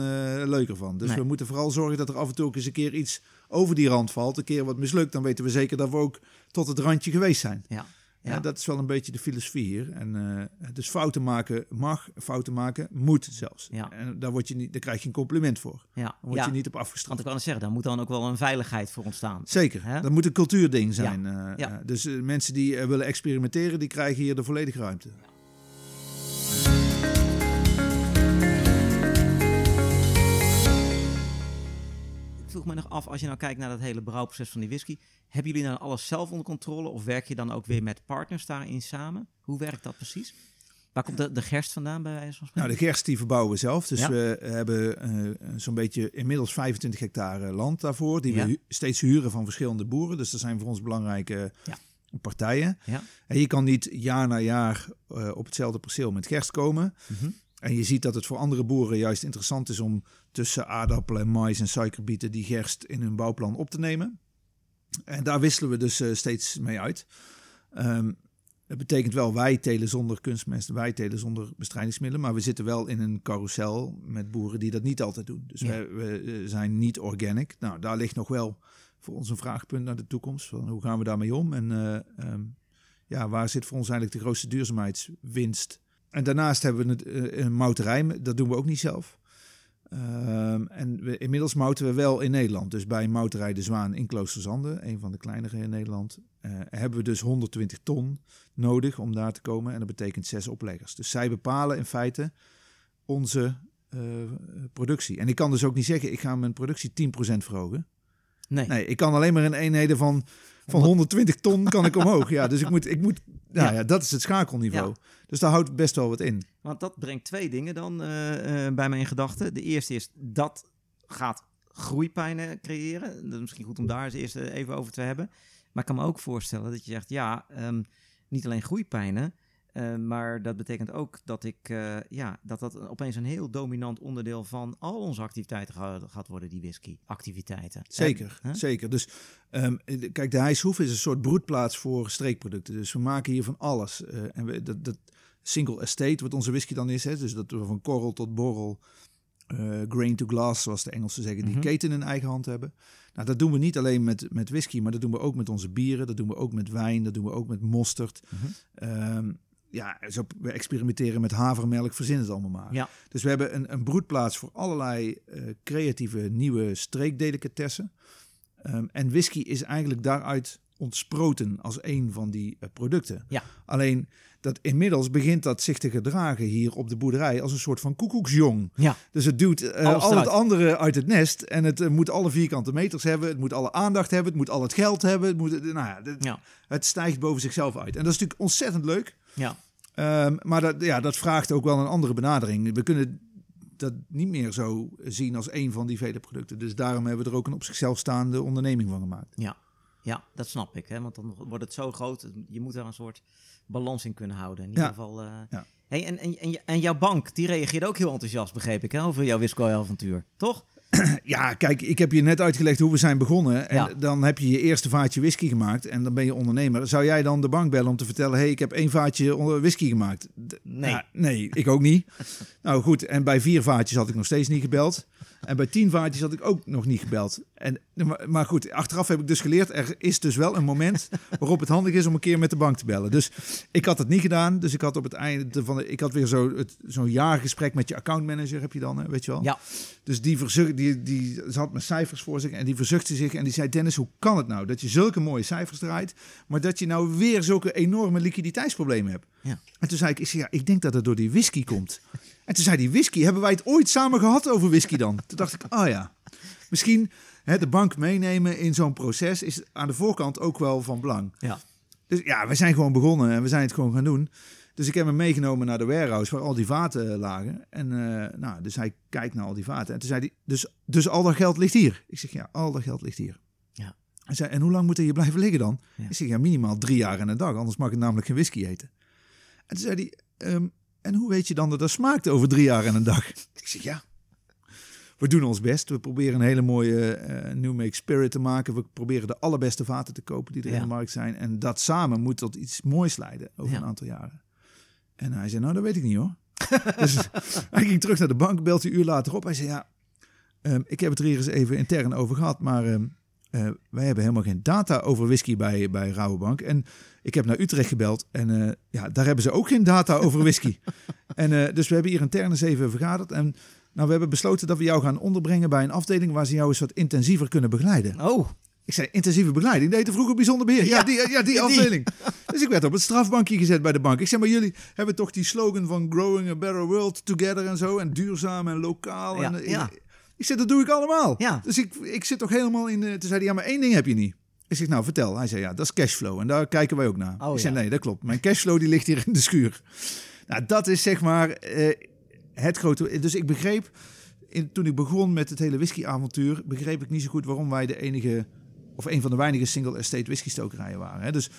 leuker van. Dus we moeten vooral zorgen dat er af en toe ook eens een keer iets over die rand valt. Een keer wat mislukt, dan weten we zeker dat we ook tot het randje geweest zijn. Ja. Ja, dat is wel een beetje de filosofie hier. En, dus fouten maken mag, fouten maken moet zelfs. Ja. En daar krijg je een compliment voor. Ja. Daar word je niet op afgestraft. Want ik kan het zeggen, daar moet dan ook wel een veiligheid voor ontstaan. Zeker, hè? Dat moet een cultuurding zijn. Ja. Dus mensen die willen experimenteren, die krijgen hier de volledige ruimte. Ja. Ik vroeg me nog af, als je nou kijkt naar dat hele brouwproces van die whisky, hebben jullie dan alles zelf onder controle of werk je dan ook weer met partners daarin samen? Hoe werkt dat precies? Waar komt de gerst vandaan bij wijze van spreken? Nou, de gerst die verbouwen we zelf. Dus we hebben zo'n beetje inmiddels 25 hectare land daarvoor, die we steeds huren van verschillende boeren. Dus dat zijn voor ons belangrijke partijen. Ja. En je kan niet jaar na jaar op hetzelfde perceel met gerst komen. Mm-hmm. En je ziet dat het voor andere boeren juist interessant is om tussen aardappelen, maïs en suikerbieten die gerst in hun bouwplan op te nemen. En daar wisselen we dus steeds mee uit. Dat betekent wel, wij telen zonder kunstmest, wij telen zonder bestrijdingsmiddelen. Maar we zitten wel in een carousel met boeren die dat niet altijd doen. Dus we zijn niet organic. Nou, daar ligt nog wel voor ons een vraagpunt naar de toekomst. Van hoe gaan we daarmee om? En waar zit voor ons eigenlijk de grootste duurzaamheidswinst? En daarnaast hebben we een mouterij, dat doen we ook niet zelf. Inmiddels mouten we wel in Nederland. Dus bij mouterij De Zwaan in Kloosterzande, een van de kleinere in Nederland, hebben we dus 120 ton nodig om daar te komen. En dat betekent 6 opleggers. Dus zij bepalen in feite onze productie. En ik kan dus ook niet zeggen, ik ga mijn productie 10% verhogen. Nee, ik kan alleen maar in eenheden van 120 ton kan ik omhoog. Ja, dus ik moet. Nou ja, dat is het schakelniveau. Ja. Dus daar houdt best wel wat in. Want dat brengt 2 dingen dan bij mijn gedachten. De eerste is, dat gaat groeipijnen creëren. Dat is misschien goed om daar eens eerst even over te hebben. Maar ik kan me ook voorstellen dat je zegt, niet alleen groeipijnen, maar dat betekent ook dat dat opeens een heel dominant onderdeel van al onze activiteiten gaat worden, die whisky-activiteiten. Zeker. Dus kijk, de Heijse Hoeven is een soort broedplaats voor streekproducten. Dus we maken hier van alles. En dat single estate, wat onze whisky dan is, hè, dus dat we van korrel tot borrel, grain to glass, zoals de Engelsen zeggen, die keten in eigen hand hebben. Nou, dat doen we niet alleen met whisky, maar dat doen we ook met onze bieren, dat doen we ook met wijn, dat doen we ook met mosterd. Mm-hmm. We experimenteren met havermelk, verzin het allemaal maar. Ja. Dus we hebben een broedplaats voor allerlei creatieve nieuwe streekdelicatessen. En whisky is eigenlijk daaruit ontsproten als een van die producten. Ja. Alleen dat inmiddels begint dat zich te gedragen hier op de boerderij als een soort van koekoeksjong. Ja. Dus het duwt al het andere uit het nest en het moet alle vierkante meters hebben, het moet alle aandacht hebben, het moet al het geld hebben, het stijgt boven zichzelf uit. En dat is natuurlijk ontzettend leuk. Ja. Maar dat vraagt ook wel een andere benadering. We kunnen dat niet meer zo zien als een van die vele producten. Dus daarom hebben we er ook een op zichzelf staande onderneming van gemaakt. Ja, dat snap ik. Hè? Want dan wordt het zo groot. Je moet daar een soort balans in kunnen houden. In ieder geval. Hey, en jouw bank, die reageerde ook heel enthousiast, begreep ik, hè, over jouw whisky-avontuur, toch? Ja, kijk, ik heb je net uitgelegd hoe we zijn begonnen. En dan heb je je eerste vaatje whisky gemaakt en dan ben je ondernemer. Zou jij dan de bank bellen om te vertellen, hey, ik heb 1 vaatje whisky gemaakt? Nee. Nou, nee, ik ook niet. Nou goed, en bij 4 vaatjes had ik nog steeds niet gebeld. En bij 10 vaartjes had ik ook nog niet gebeld. Maar goed, achteraf heb ik dus geleerd... er is dus wel een moment waarop het handig is om een keer met de bank te bellen. Dus ik had het niet gedaan. Dus ik had op het einde van de... Ik had weer zo'n jaargesprek met je accountmanager, heb je dan, hè, weet je wel. Ja. Dus die had mijn cijfers voor zich en die verzuchtte zich. En die zei, Dennis, hoe kan het nou dat je zulke mooie cijfers draait... maar dat je nou weer zulke enorme liquiditeitsproblemen hebt? Ja. En toen zei ik, ik denk dat het door die whisky komt. En toen zei die whisky, hebben wij het ooit samen gehad over whisky dan? Toen dacht ik, oh ja, misschien de bank meenemen in zo'n proces is aan de voorkant ook wel van belang. Ja. Dus ja, we zijn gewoon begonnen en we zijn het gewoon gaan doen. Dus ik heb hem meegenomen naar de warehouse waar al die vaten lagen. En dus hij kijkt naar al die vaten. En toen zei hij, dus al dat geld ligt hier. Ik zeg, ja, al dat geld ligt hier. Ja. Hij zei, en hoe lang moet hij hier blijven liggen dan? Ja. Ik zeg, ja, minimaal 3 jaar en een dag, anders mag ik namelijk geen whisky eten. En toen zei hij... En hoe weet je dan dat dat smaakt over 3 jaar en een dag? Ik zeg, ja, we doen ons best. We proberen een hele mooie New Make Spirit te maken. We proberen de allerbeste vaten te kopen die er in de markt zijn. En dat samen moet tot iets moois leiden over een aantal jaren. En hij zei, nou, dat weet ik niet hoor. Dus hij ging terug naar de bank, belt een uur later op. Hij zei, ja, ik heb het er hier eens even intern over gehad, maar... wij hebben helemaal geen data over whisky bij Rabobank. En ik heb naar Utrecht gebeld. En daar hebben ze ook geen data over whisky. En dus we hebben hier intern eens even vergaderd. En we hebben besloten dat we jou gaan onderbrengen bij een afdeling... waar ze jou eens wat intensiever kunnen begeleiden. Oh. Ik zei, intensieve begeleiding? Nee, te vroeger bijzonder beheer. Ja, die afdeling. Dus ik werd op het strafbankje gezet bij de bank. Ik zei, maar jullie hebben toch die slogan van... Growing a better world together en zo. En duurzaam en lokaal. Ja, en, ja. Ik zeg, dat doe ik allemaal. Ja. Dus ik zit toch helemaal in... Toen zei hij, ja, maar 1 ding heb je niet. Ik zeg, nou, vertel. Hij zei, ja, dat is cashflow. En daar kijken wij ook naar. Oh, ik zei, nee, dat klopt. Mijn cashflow die ligt hier in de schuur. Nou, dat is zeg maar het grote... Dus ik begreep, toen ik begon met het hele whisky-avontuur... begreep ik niet zo goed waarom wij de enige... of een van de weinige single estate whisky-stokerijen waren. Hè? Dus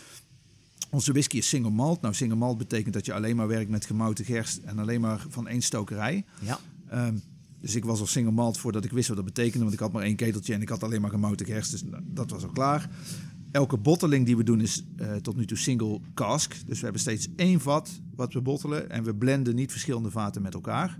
onze whisky is single malt. Nou, single malt betekent dat je alleen maar werkt met gemouten gerst... en alleen maar van 1 stokerij. Ja. Dus ik was al single malt voordat ik wist wat dat betekende. Want ik had maar 1 keteltje en ik had alleen maar gemouten gerst. Dus dat was al klaar. Elke botteling die we doen is tot nu toe single cask. Dus we hebben steeds 1 vat wat we bottelen. En we blenden niet verschillende vaten met elkaar.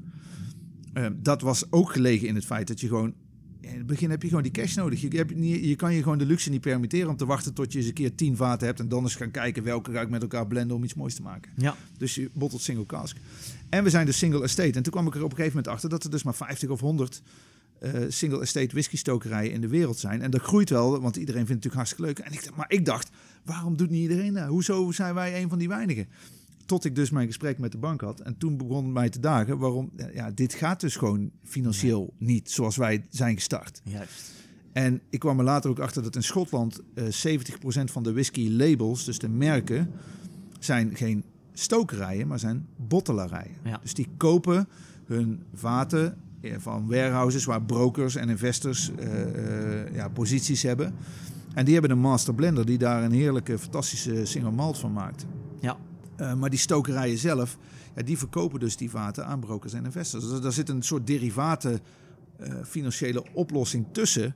Dat was ook gelegen in het feit dat je gewoon... In het begin heb je gewoon die cash nodig. Je kan je gewoon de luxe niet permitteren om te wachten tot je eens een keer 10 vaten hebt. En dan eens gaan kijken welke ga ik met elkaar blenden om iets moois te maken. Ja. Dus je bottelt single cask. En we zijn dus single estate. En toen kwam ik er op een gegeven moment achter dat er dus maar 50 of 100 single estate whisky stokerijen in de wereld zijn. En dat groeit wel, want iedereen vindt het natuurlijk hartstikke leuk. En ik dacht, waarom doet niet iedereen dat? Hoezo zijn wij een van die weinigen? Tot ik dus mijn gesprek met de bank had. En toen begon mij te dagen waarom... Ja, dit gaat dus gewoon financieel niet zoals wij zijn gestart. Juist. En ik kwam er later ook achter dat in Schotland... 70% van de whisky labels, dus de merken... zijn geen stokerijen, maar zijn bottelarijen. Ja. Dus die kopen hun vaten van warehouses... waar brokers en investors posities hebben. En die hebben een master blender... die daar een heerlijke, fantastische single malt van maakt. Ja. Maar die stokerijen zelf, die verkopen dus die vaten aan brokers en investors. Dus daar zit een soort derivaten financiële oplossing tussen.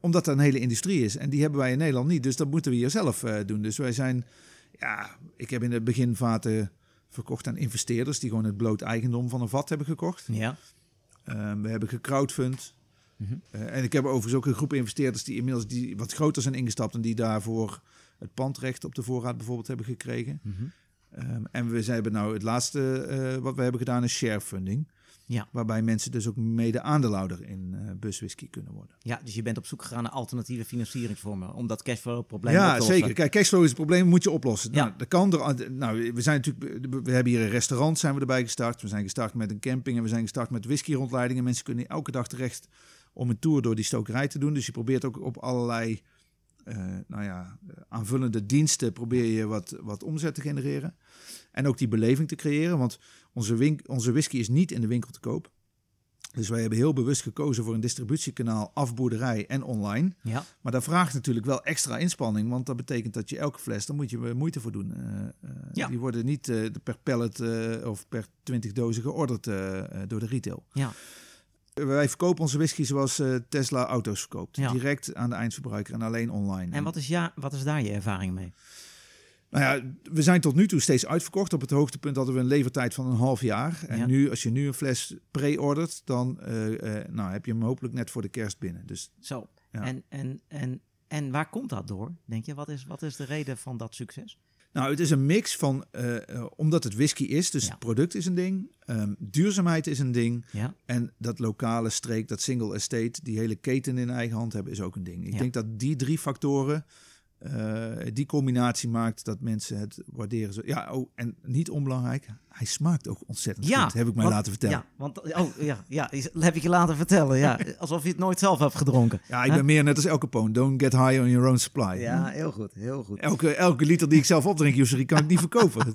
Omdat dat een hele industrie is. En die hebben wij in Nederland niet. Dus dat moeten we hier zelf doen. Dus wij zijn, ik heb in het begin vaten verkocht aan investeerders... die gewoon het bloot eigendom van een vat hebben gekocht. Ja. We hebben gecrowdfund. Mm-hmm. En ik heb overigens ook een groep investeerders die inmiddels die wat groter zijn ingestapt... en die daarvoor het pandrecht op de voorraad bijvoorbeeld hebben gekregen... Mm-hmm. En we hebben nou het laatste wat we hebben gedaan is sharefunding. Ja. Waarbij mensen dus ook mede aandeelhouder in Buys Whisky kunnen worden. Ja, dus je bent op zoek gegaan naar alternatieve financieringsvormen om dat cashflow probleem op te lossen. Ja, zeker. Kijk, cashflow is het probleem, moet je oplossen. Ja. Nou, dat kan er, we hebben hier een restaurant, zijn we erbij gestart. We zijn gestart met een camping en we zijn gestart met whisky rondleidingen. Mensen kunnen elke dag terecht om een tour door die stokerij te doen. Dus je probeert ook op allerlei... aanvullende diensten probeer je wat omzet te genereren. En ook die beleving te creëren. Want onze whisky is niet in de winkel te koop. Dus wij hebben heel bewust gekozen voor een distributiekanaal, afboerderij en online. Ja. Maar dat vraagt natuurlijk wel extra inspanning. Want dat betekent dat je elke fles, daar moet je moeite voor doen. Ja. Die worden niet per pallet of per 20 dozen georderd door de retail. Ja. Wij verkopen onze whisky zoals Tesla auto's verkoopt. Ja. Direct aan de eindverbruiker en alleen online. En wat is daar je ervaring mee? Nou ja, we zijn tot nu toe steeds uitverkocht. Op het hoogtepunt hadden we een levertijd van een half jaar. En nu, als je nu een fles pre-ordert, dan heb je hem hopelijk net voor de kerst binnen. Dus, zo, ja. En waar komt dat door, denk je? Wat is de reden van dat succes? Nou, het is een mix van, omdat het whisky is, dus het product is een ding. Duurzaamheid is een ding. Ja. En dat lokale streek, dat single estate, die hele keten in eigen hand hebben, is ook een ding. Ik denk dat die drie factoren... die combinatie maakt dat mensen het waarderen. En niet onbelangrijk, hij smaakt ook ontzettend goed, heb ik mij laten vertellen. Ja, heb ik je laten vertellen. Ja. Alsof je het nooit zelf hebt gedronken. Ja, ik ben meer net als El Capone. Don't get high on your own supply. Ja, heel goed, heel goed. Elke liter die ik zelf opdrink, Jusserie, kan ik niet verkopen.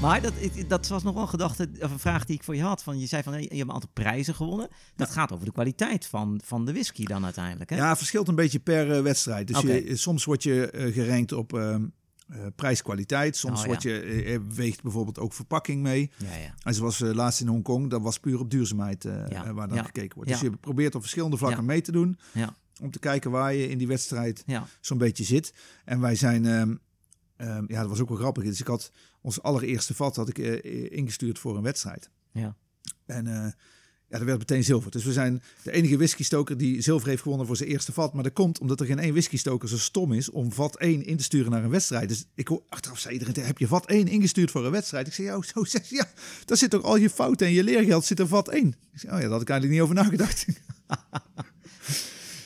Maar dat was nog wel een vraag die ik voor je had. Van, je zei van, je hebt een aantal prijzen gewonnen. Dat gaat over de kwaliteit van de whisky dan uiteindelijk. Hè? Ja, het verschilt een beetje per wedstrijd. Dus soms word je gerankt op prijs-kwaliteit. Soms weegt bijvoorbeeld ook verpakking mee. Ja, ja. En zoals laatst in Hongkong, dat was puur op duurzaamheid waar dan gekeken wordt. Dus je probeert op verschillende vlakken mee te doen. Ja. Om te kijken waar je in die wedstrijd zo'n beetje zit. En wij zijn... dat was ook wel grappig. Dus ik had ons allereerste vat ingestuurd voor een wedstrijd. Ja. En dat werd meteen zilver. Dus we zijn de enige whiskystoker die zilver heeft gewonnen voor zijn eerste vat. Maar dat komt omdat er geen één whiskystoker zo stom is om vat 1 in te sturen naar een wedstrijd. Dus ik hoor achteraf, zei iedereen, heb je vat 1 ingestuurd voor een wedstrijd? Ik zei, daar zit toch al je fouten en je leergeld zit in vat 1. Ik zei, daar had ik eigenlijk niet over nagedacht.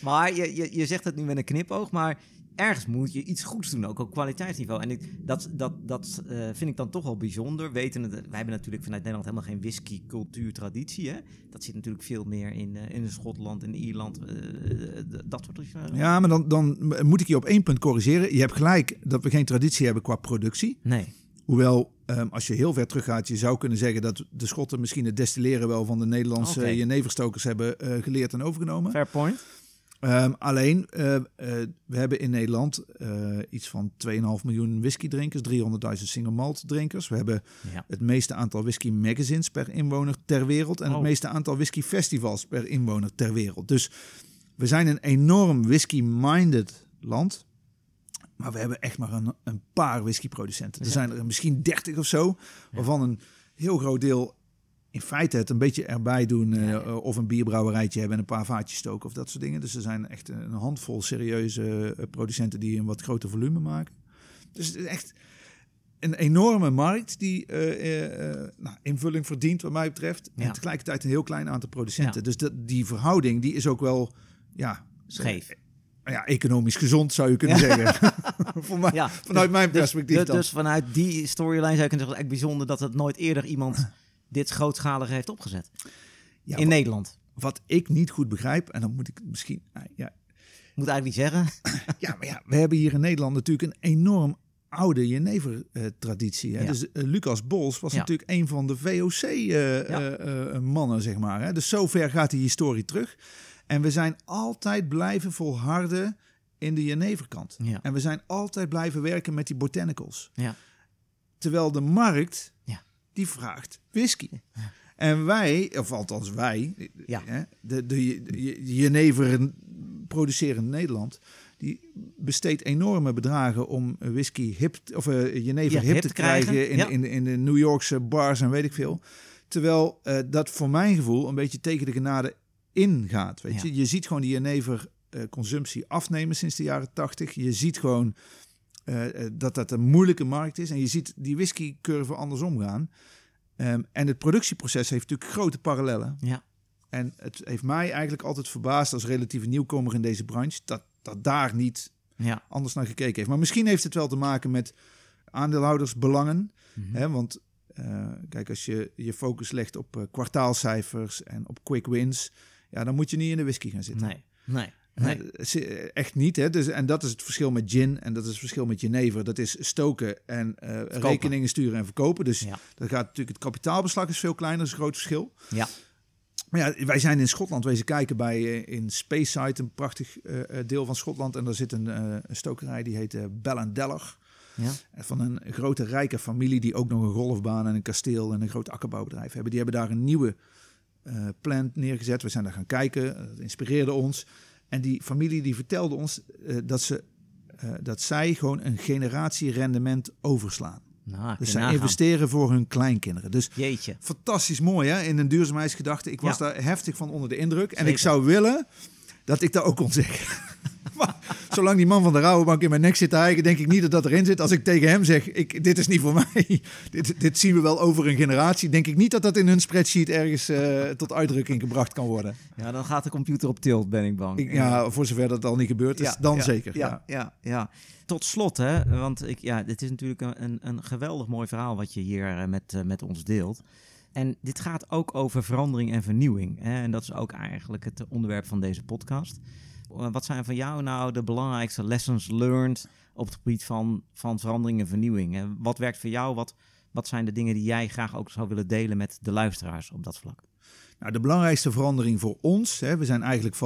Maar je zegt het nu met een knipoog, maar... Ergens moet je iets goeds doen, ook op kwaliteitsniveau. En dat vind ik dan toch wel bijzonder. Wij hebben natuurlijk vanuit Nederland helemaal geen whisky-cultuur-traditie. Hè? Dat zit natuurlijk veel meer in Schotland, in Ierland, dat soort dingen. Ja, maar dan moet ik je op één punt corrigeren. Je hebt gelijk dat we geen traditie hebben qua productie. Nee. Hoewel, als je heel ver teruggaat, je zou kunnen zeggen dat de Schotten misschien het destilleren wel van de Nederlandse jeneverstokers hebben geleerd en overgenomen. Fair point. We hebben in Nederland iets van 2,5 miljoen whiskydrinkers, 300.000 single malt drinkers. We hebben het meeste aantal whisky magazines per inwoner ter wereld en het meeste aantal whisky festivals per inwoner ter wereld. Dus we zijn een enorm whisky-minded land, maar we hebben echt maar een paar whiskyproducenten. Ja. Er zijn er misschien 30 of zo, waarvan een heel groot deel... in feite het een beetje erbij doen of een bierbrouwerijtje hebben en een paar vaatjes stoken of dat soort dingen. Dus er zijn echt een handvol serieuze producenten die een wat groter volume maken. Dus het is echt een enorme markt die invulling verdient wat mij betreft. Ja. En tegelijkertijd een heel klein aantal producenten. Ja. Dus die verhouding die is ook wel... Ja, scheef. Economisch gezond zou je kunnen zeggen. Vanuit mijn perspectief dan. Dus vanuit die storyline zou je kunnen zeggen... echt bijzonder dat het nooit eerder iemand... dit grootschalig heeft opgezet Nederland. Wat ik niet goed begrijp, en dan moet ik misschien... Moet eigenlijk niet zeggen. We hebben hier in Nederland natuurlijk een enorm oude jenever-traditie. Dus Lucas Bols was natuurlijk een van de VOC-mannen, zeg maar. Hè? Dus zover gaat die historie terug. En we zijn altijd blijven volharden in de jeneverkant. Ja. En we zijn altijd blijven werken met die botanicals. Ja. Terwijl de markt... die vraagt whisky. Ja. En wij, of althans wij, de jenever producerend Nederland... die besteedt enorme bedragen om whisky hip... of jenever hip te krijgen in de New Yorkse bars en weet ik veel. Terwijl dat voor mijn gevoel een beetje tegen de genade ingaat. Weet je? Je ziet gewoon die jenever consumptie afnemen sinds de jaren 80. Je ziet gewoon... dat een moeilijke markt is. En je ziet die whiskycurve andersom gaan. En het productieproces heeft natuurlijk grote parallellen. Ja. En het heeft mij eigenlijk altijd verbaasd... als relatieve nieuwkomer in deze branche... dat daar niet anders naar gekeken heeft. Maar misschien heeft het wel te maken met aandeelhoudersbelangen. Mm-hmm. Hè, want kijk, als je je focus legt op kwartaalcijfers... en op quick wins... dan moet je niet in de whisky gaan zitten. Nee. Nee. Echt niet. Hè? Dus, en dat is het verschil met gin en dat is het verschil met jenever. Dat is stoken en rekeningen sturen en verkopen. Dus dat gaat natuurlijk, het kapitaalbeslag is veel kleiner, dat is een groot verschil. Ja. Maar ja, wij zijn in Schotland wezen kijken bij in Speysite, een prachtig deel van Schotland. En daar zit een stokerij, die heet Bell and Delach. Ja. Van een grote rijke familie die ook nog een golfbaan en een kasteel en een groot akkerbouwbedrijf hebben. Die hebben daar een nieuwe plant neergezet. We zijn daar gaan kijken, dat inspireerde ons. En die familie die vertelde ons dat zij gewoon een generatierendement overslaan. Nou, dus zij investeren voor hun kleinkinderen. Dus jeetje. Fantastisch mooi hè, in een duurzaamheidsgedachte. Ik was daar heftig van onder de indruk. Zeker. En ik zou willen dat ik daar ook kon zeggen. Maar zolang die man van de Rabobank in mijn nek zit te hijgen, denk ik niet dat dat erin zit. Als ik tegen hem zeg, dit is niet voor mij. Dit zien we wel over een generatie. Denk ik niet dat dat in hun spreadsheet ergens tot uitdrukking gebracht kan worden. Ja, dan gaat de computer op tilt, ben ik bang. Ja, voor zover dat al niet gebeurd is, zeker. Ja. Tot slot, hè, want dit is natuurlijk een geweldig mooi verhaal wat je hier met ons deelt. En dit gaat ook over verandering en vernieuwing. Hè? En dat is ook eigenlijk het onderwerp van deze podcast. Wat zijn van jou nou de belangrijkste lessons learned op het gebied van verandering en vernieuwing? En wat werkt voor jou? Wat zijn de dingen die jij graag ook zou willen delen met de luisteraars op dat vlak? Nou, de belangrijkste verandering voor ons, hè, we zijn eigenlijk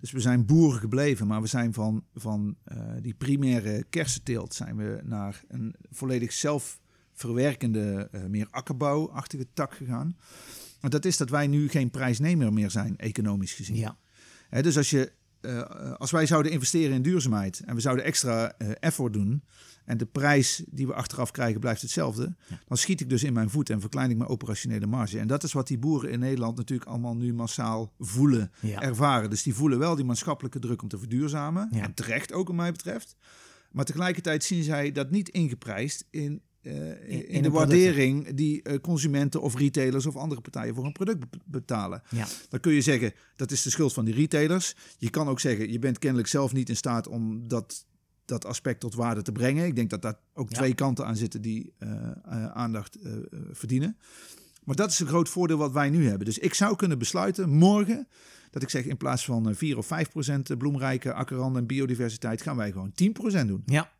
we zijn boeren gebleven, maar we zijn van die primaire kersenteelt zijn we naar een volledig zelfverwerkende, meer akkerbouwachtige tak gegaan. En dat is dat wij nu geen prijsnemer meer zijn, economisch gezien. Ja. Hè, dus als wij zouden investeren in duurzaamheid en we zouden extra effort doen en de prijs die we achteraf krijgen blijft hetzelfde, dan schiet ik dus in mijn voet en verklein ik mijn operationele marge. En dat is wat die boeren in Nederland natuurlijk allemaal nu massaal voelen, ervaren. Dus die voelen wel die maatschappelijke druk om te verduurzamen, en terecht ook wat mij betreft. Maar tegelijkertijd zien zij dat niet ingeprijsd in de waardering die consumenten of retailers of andere partijen voor een product betalen. Ja. Dan kun je zeggen, dat is de schuld van die retailers. Je kan ook zeggen, je bent kennelijk zelf niet in staat om dat aspect tot waarde te brengen. Ik denk dat daar ook twee kanten aan zitten die aandacht verdienen. Maar dat is een groot voordeel wat wij nu hebben. Dus ik zou kunnen besluiten morgen dat ik zeg, in plaats van 4% of 5% bloemrijke akkerranden en biodiversiteit gaan wij gewoon 10% doen. Ja.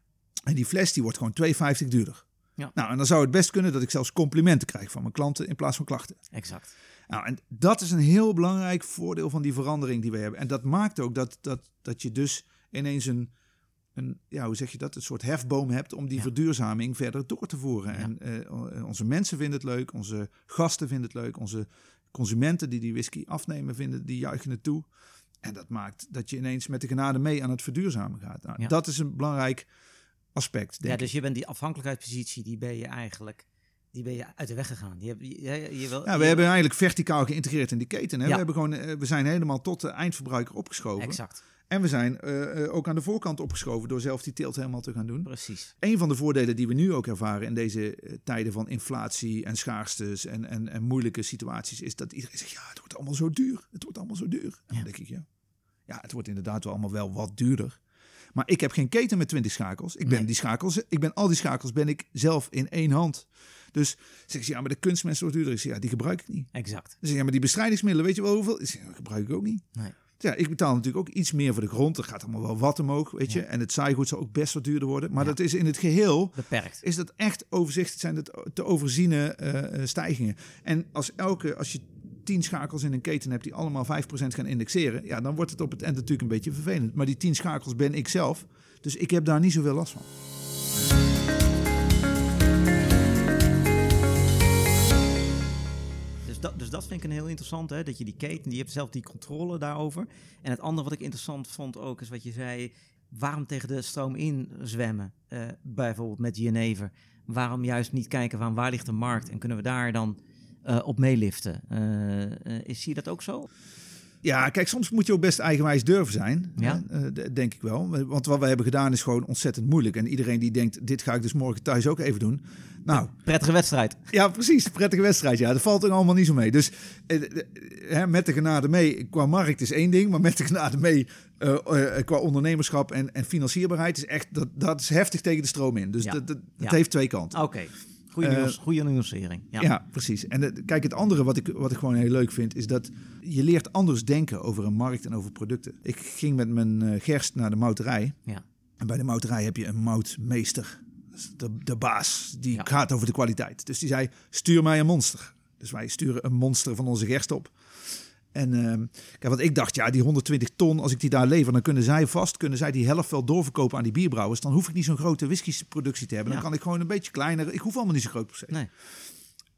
En die fles die wordt gewoon €2,50 duurder. Ja. Nou, en dan zou het best kunnen dat ik zelfs complimenten krijg van mijn klanten in plaats van klachten. Exact. Nou, en dat is een heel belangrijk voordeel van die verandering die we hebben. En dat maakt ook dat je dus ineens een soort hefboom hebt om die verduurzaming verder door te voeren. Ja. En onze mensen vinden het leuk, onze gasten vinden het leuk, onze consumenten die whisky afnemen vinden, die juichen het toe. En dat maakt dat je ineens met de genade mee aan het verduurzamen gaat. Nou, dat is een belangrijk aspect. Dus je bent die afhankelijkheidspositie, die ben je uit de weg gegaan. We hebben eigenlijk verticaal geïntegreerd in die keten. Hè? Ja. We zijn helemaal tot de eindverbruiker opgeschoven. Exact. En we zijn ook aan de voorkant opgeschoven door zelf die teelt helemaal te gaan doen. Precies. Een van de voordelen die we nu ook ervaren in deze tijden van inflatie en schaarste en moeilijke situaties is dat iedereen zegt, het wordt allemaal zo duur. En dan denk ik, het wordt inderdaad wel wat duurder. Maar ik heb geen keten met 20 schakels. Al die schakels ben ik zelf in één hand. Dus zeg je, maar de kunstmest wordt duurder. Die gebruik ik niet. Exact. Dus maar die bestrijdingsmiddelen, weet je wel hoeveel? Gebruik ik ook niet. Nee. Ik betaal natuurlijk ook iets meer voor de grond. Er gaat allemaal wel wat omhoog, weet je. En het zaaigoed zal ook best wat duurder worden. Maar dat is in het geheel beperkt. Is dat echt overzicht? Zijn dat te overziene stijgingen? En als je 10 schakels in een keten hebt die allemaal 5% gaan indexeren, dan wordt het op het eind natuurlijk een beetje vervelend. Maar die 10 schakels ben ik zelf, dus ik heb daar niet zoveel last van. Dus dat vind ik een heel interessant, hè? Dat je die keten, die hebt zelf die controle daarover. En het andere wat ik interessant vond ook is wat je zei, waarom tegen de stroom in zwemmen? Bijvoorbeeld met jenever. Waarom juist niet kijken van waar ligt de markt en kunnen we daar dan op meeliften. Zie je dat ook zo? Ja, kijk, soms moet je ook best eigenwijs durven zijn. Ja? Denk ik wel. Want wat we hebben gedaan is gewoon ontzettend moeilijk. En iedereen die denkt, dit ga ik dus morgen thuis ook even doen. Nou, prettige wedstrijd. Ja, precies. Prettige wedstrijd. Ja, dat valt er allemaal niet zo mee. Dus met de genade mee, qua markt is één ding. Maar met de genade mee, qua ondernemerschap en financierbaarheid is echt, dat is heftig tegen de stroom in. Dus dat heeft twee kanten. Oké. Goede nuancering. Ja, precies. En kijk, het andere wat ik gewoon heel leuk vind, is dat je leert anders denken over een markt en over producten. Ik ging met mijn gerst naar de mouterij. Ja. En bij de mouterij heb je een moutmeester. De baas, die gaat over de kwaliteit. Dus die zei, stuur mij een monster. Dus wij sturen een monster van onze gerst op. En kijk, want ik dacht, die 120 ton, als ik die daar lever, dan kunnen zij die helft wel doorverkopen aan die bierbrouwers. Dan hoef ik niet zo'n grote whiskyproductie te hebben. Dan kan ik gewoon een beetje kleiner. Ik hoef allemaal niet zo groot per se. Nee.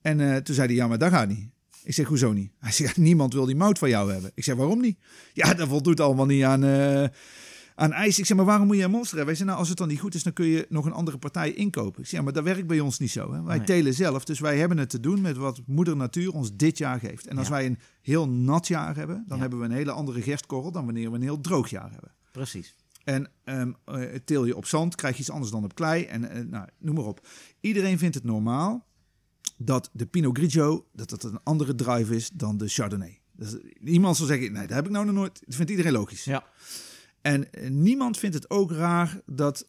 En toen zei hij, ja, maar dat gaat niet. Ik zeg, hoezo niet? Hij zegt, niemand wil die mout van jou hebben. Ik zeg, waarom niet? Ja, dat voldoet allemaal niet aan ijs. Ik zeg, maar waarom moet je een monster hebben? Hij zei, nou, als het dan niet goed is, dan kun je nog een andere partij inkopen. Ik zeg, ja, maar dat werkt bij ons niet zo. Hè? Wij telen zelf, dus wij hebben het te doen met wat moeder natuur ons dit jaar geeft. En als wij een heel nat jaar hebben, dan hebben we een hele andere gerstkorrel dan wanneer we een heel droog jaar hebben. Precies. En teel je op zand, krijg je iets anders dan op klei. En noem maar op. Iedereen vindt het normaal dat de Pinot Grigio dat een andere druif is dan de Chardonnay. Dus iemand zal zeggen, nee, dat heb ik nou nog nooit. Dat vindt iedereen logisch. Ja. En niemand vindt het ook raar dat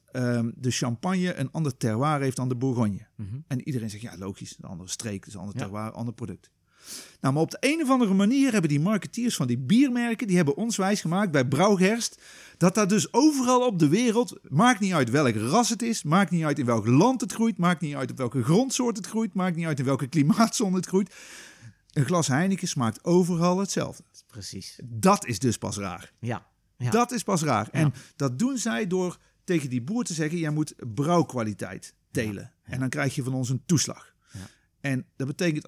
de champagne een ander terroir heeft dan de Bourgogne. Mm-hmm. En iedereen zegt, ja, logisch, een andere streek, dus een ander terroir, ander product. Nou, maar op de een of andere manier hebben die marketeers van die biermerken, die hebben ons wijsgemaakt bij brouwgerst, dat daar dus overal op de wereld, maakt niet uit welk ras het is, maakt niet uit in welk land het groeit, maakt niet uit op welke grondsoort het groeit, maakt niet uit in welke klimaatzone het groeit. Een glas Heineken smaakt overal hetzelfde. Precies. Dat is dus pas raar. Ja. Ja. Dat is pas raar. Ja. En dat doen zij door tegen die boer te zeggen, jij moet brouwkwaliteit telen. Ja. Ja. En dan krijg je van ons een toeslag. Ja. En dat betekent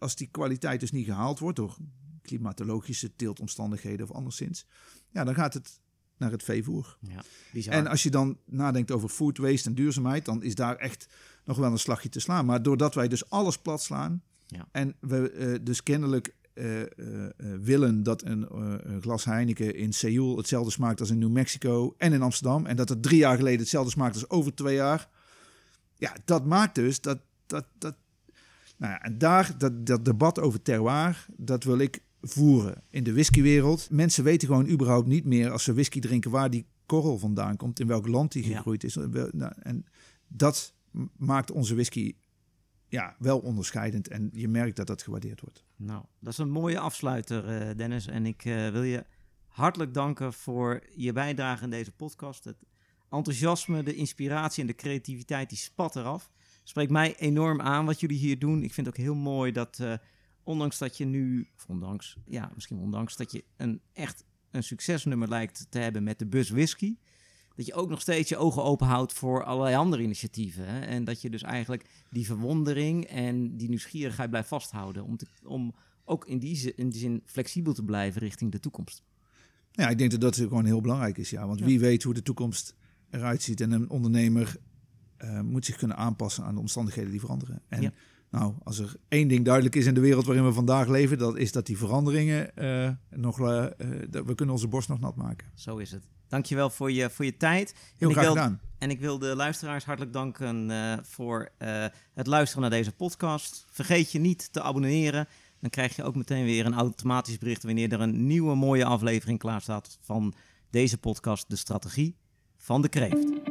als die kwaliteit dus niet gehaald wordt door klimatologische teeltomstandigheden of anderszins, ja, dan gaat het naar het veevoer. Ja, en als je dan nadenkt over food waste en duurzaamheid, dan is daar echt nog wel een slagje te slaan. Maar doordat wij dus alles plat slaan en we dus kennelijk willen dat een glas Heineken in Seoul hetzelfde smaakt als in New Mexico en in Amsterdam, en dat het 3 jaar geleden hetzelfde smaakt als over 2 jaar. Ja, dat maakt dus dat nou ja, en daar dat debat over terroir, dat wil ik voeren in de whiskywereld. Mensen weten gewoon überhaupt niet meer als ze whisky drinken waar die korrel vandaan komt, in welk land die gegroeid is. En dat maakt onze whisky wel onderscheidend. En je merkt dat dat gewaardeerd wordt. Nou, dat is een mooie afsluiter, Dennis. En ik wil je hartelijk danken voor je bijdrage in deze podcast. Het enthousiasme, de inspiratie en de creativiteit, die spat eraf. Spreekt mij enorm aan wat jullie hier doen. Ik vind het ook heel mooi dat, ondanks dat je nu... Of ondanks, ja, misschien ondanks dat je echt een succesnummer lijkt te hebben met de Buys Whisky, dat je ook nog steeds je ogen open houdt voor allerlei andere initiatieven. Hè? En dat je dus eigenlijk die verwondering en die nieuwsgierigheid blijft vasthouden. Om ook in die zin flexibel te blijven richting de toekomst. Ja, ik denk dat gewoon heel belangrijk is. Ja. Want wie weet hoe de toekomst eruit ziet. En een ondernemer moet zich kunnen aanpassen aan de omstandigheden die veranderen. En nou, als er één ding duidelijk is in de wereld waarin we vandaag leven, dat is dat die veranderingen we kunnen onze borst nog nat maken. Zo is het. Dankjewel voor je tijd. Heel graag gedaan. En ik wil de luisteraars hartelijk danken voor het luisteren naar deze podcast. Vergeet je niet te abonneren. Dan krijg je ook meteen weer een automatisch bericht wanneer er een nieuwe mooie aflevering klaar staat van deze podcast, De Strategie van de Kreeft.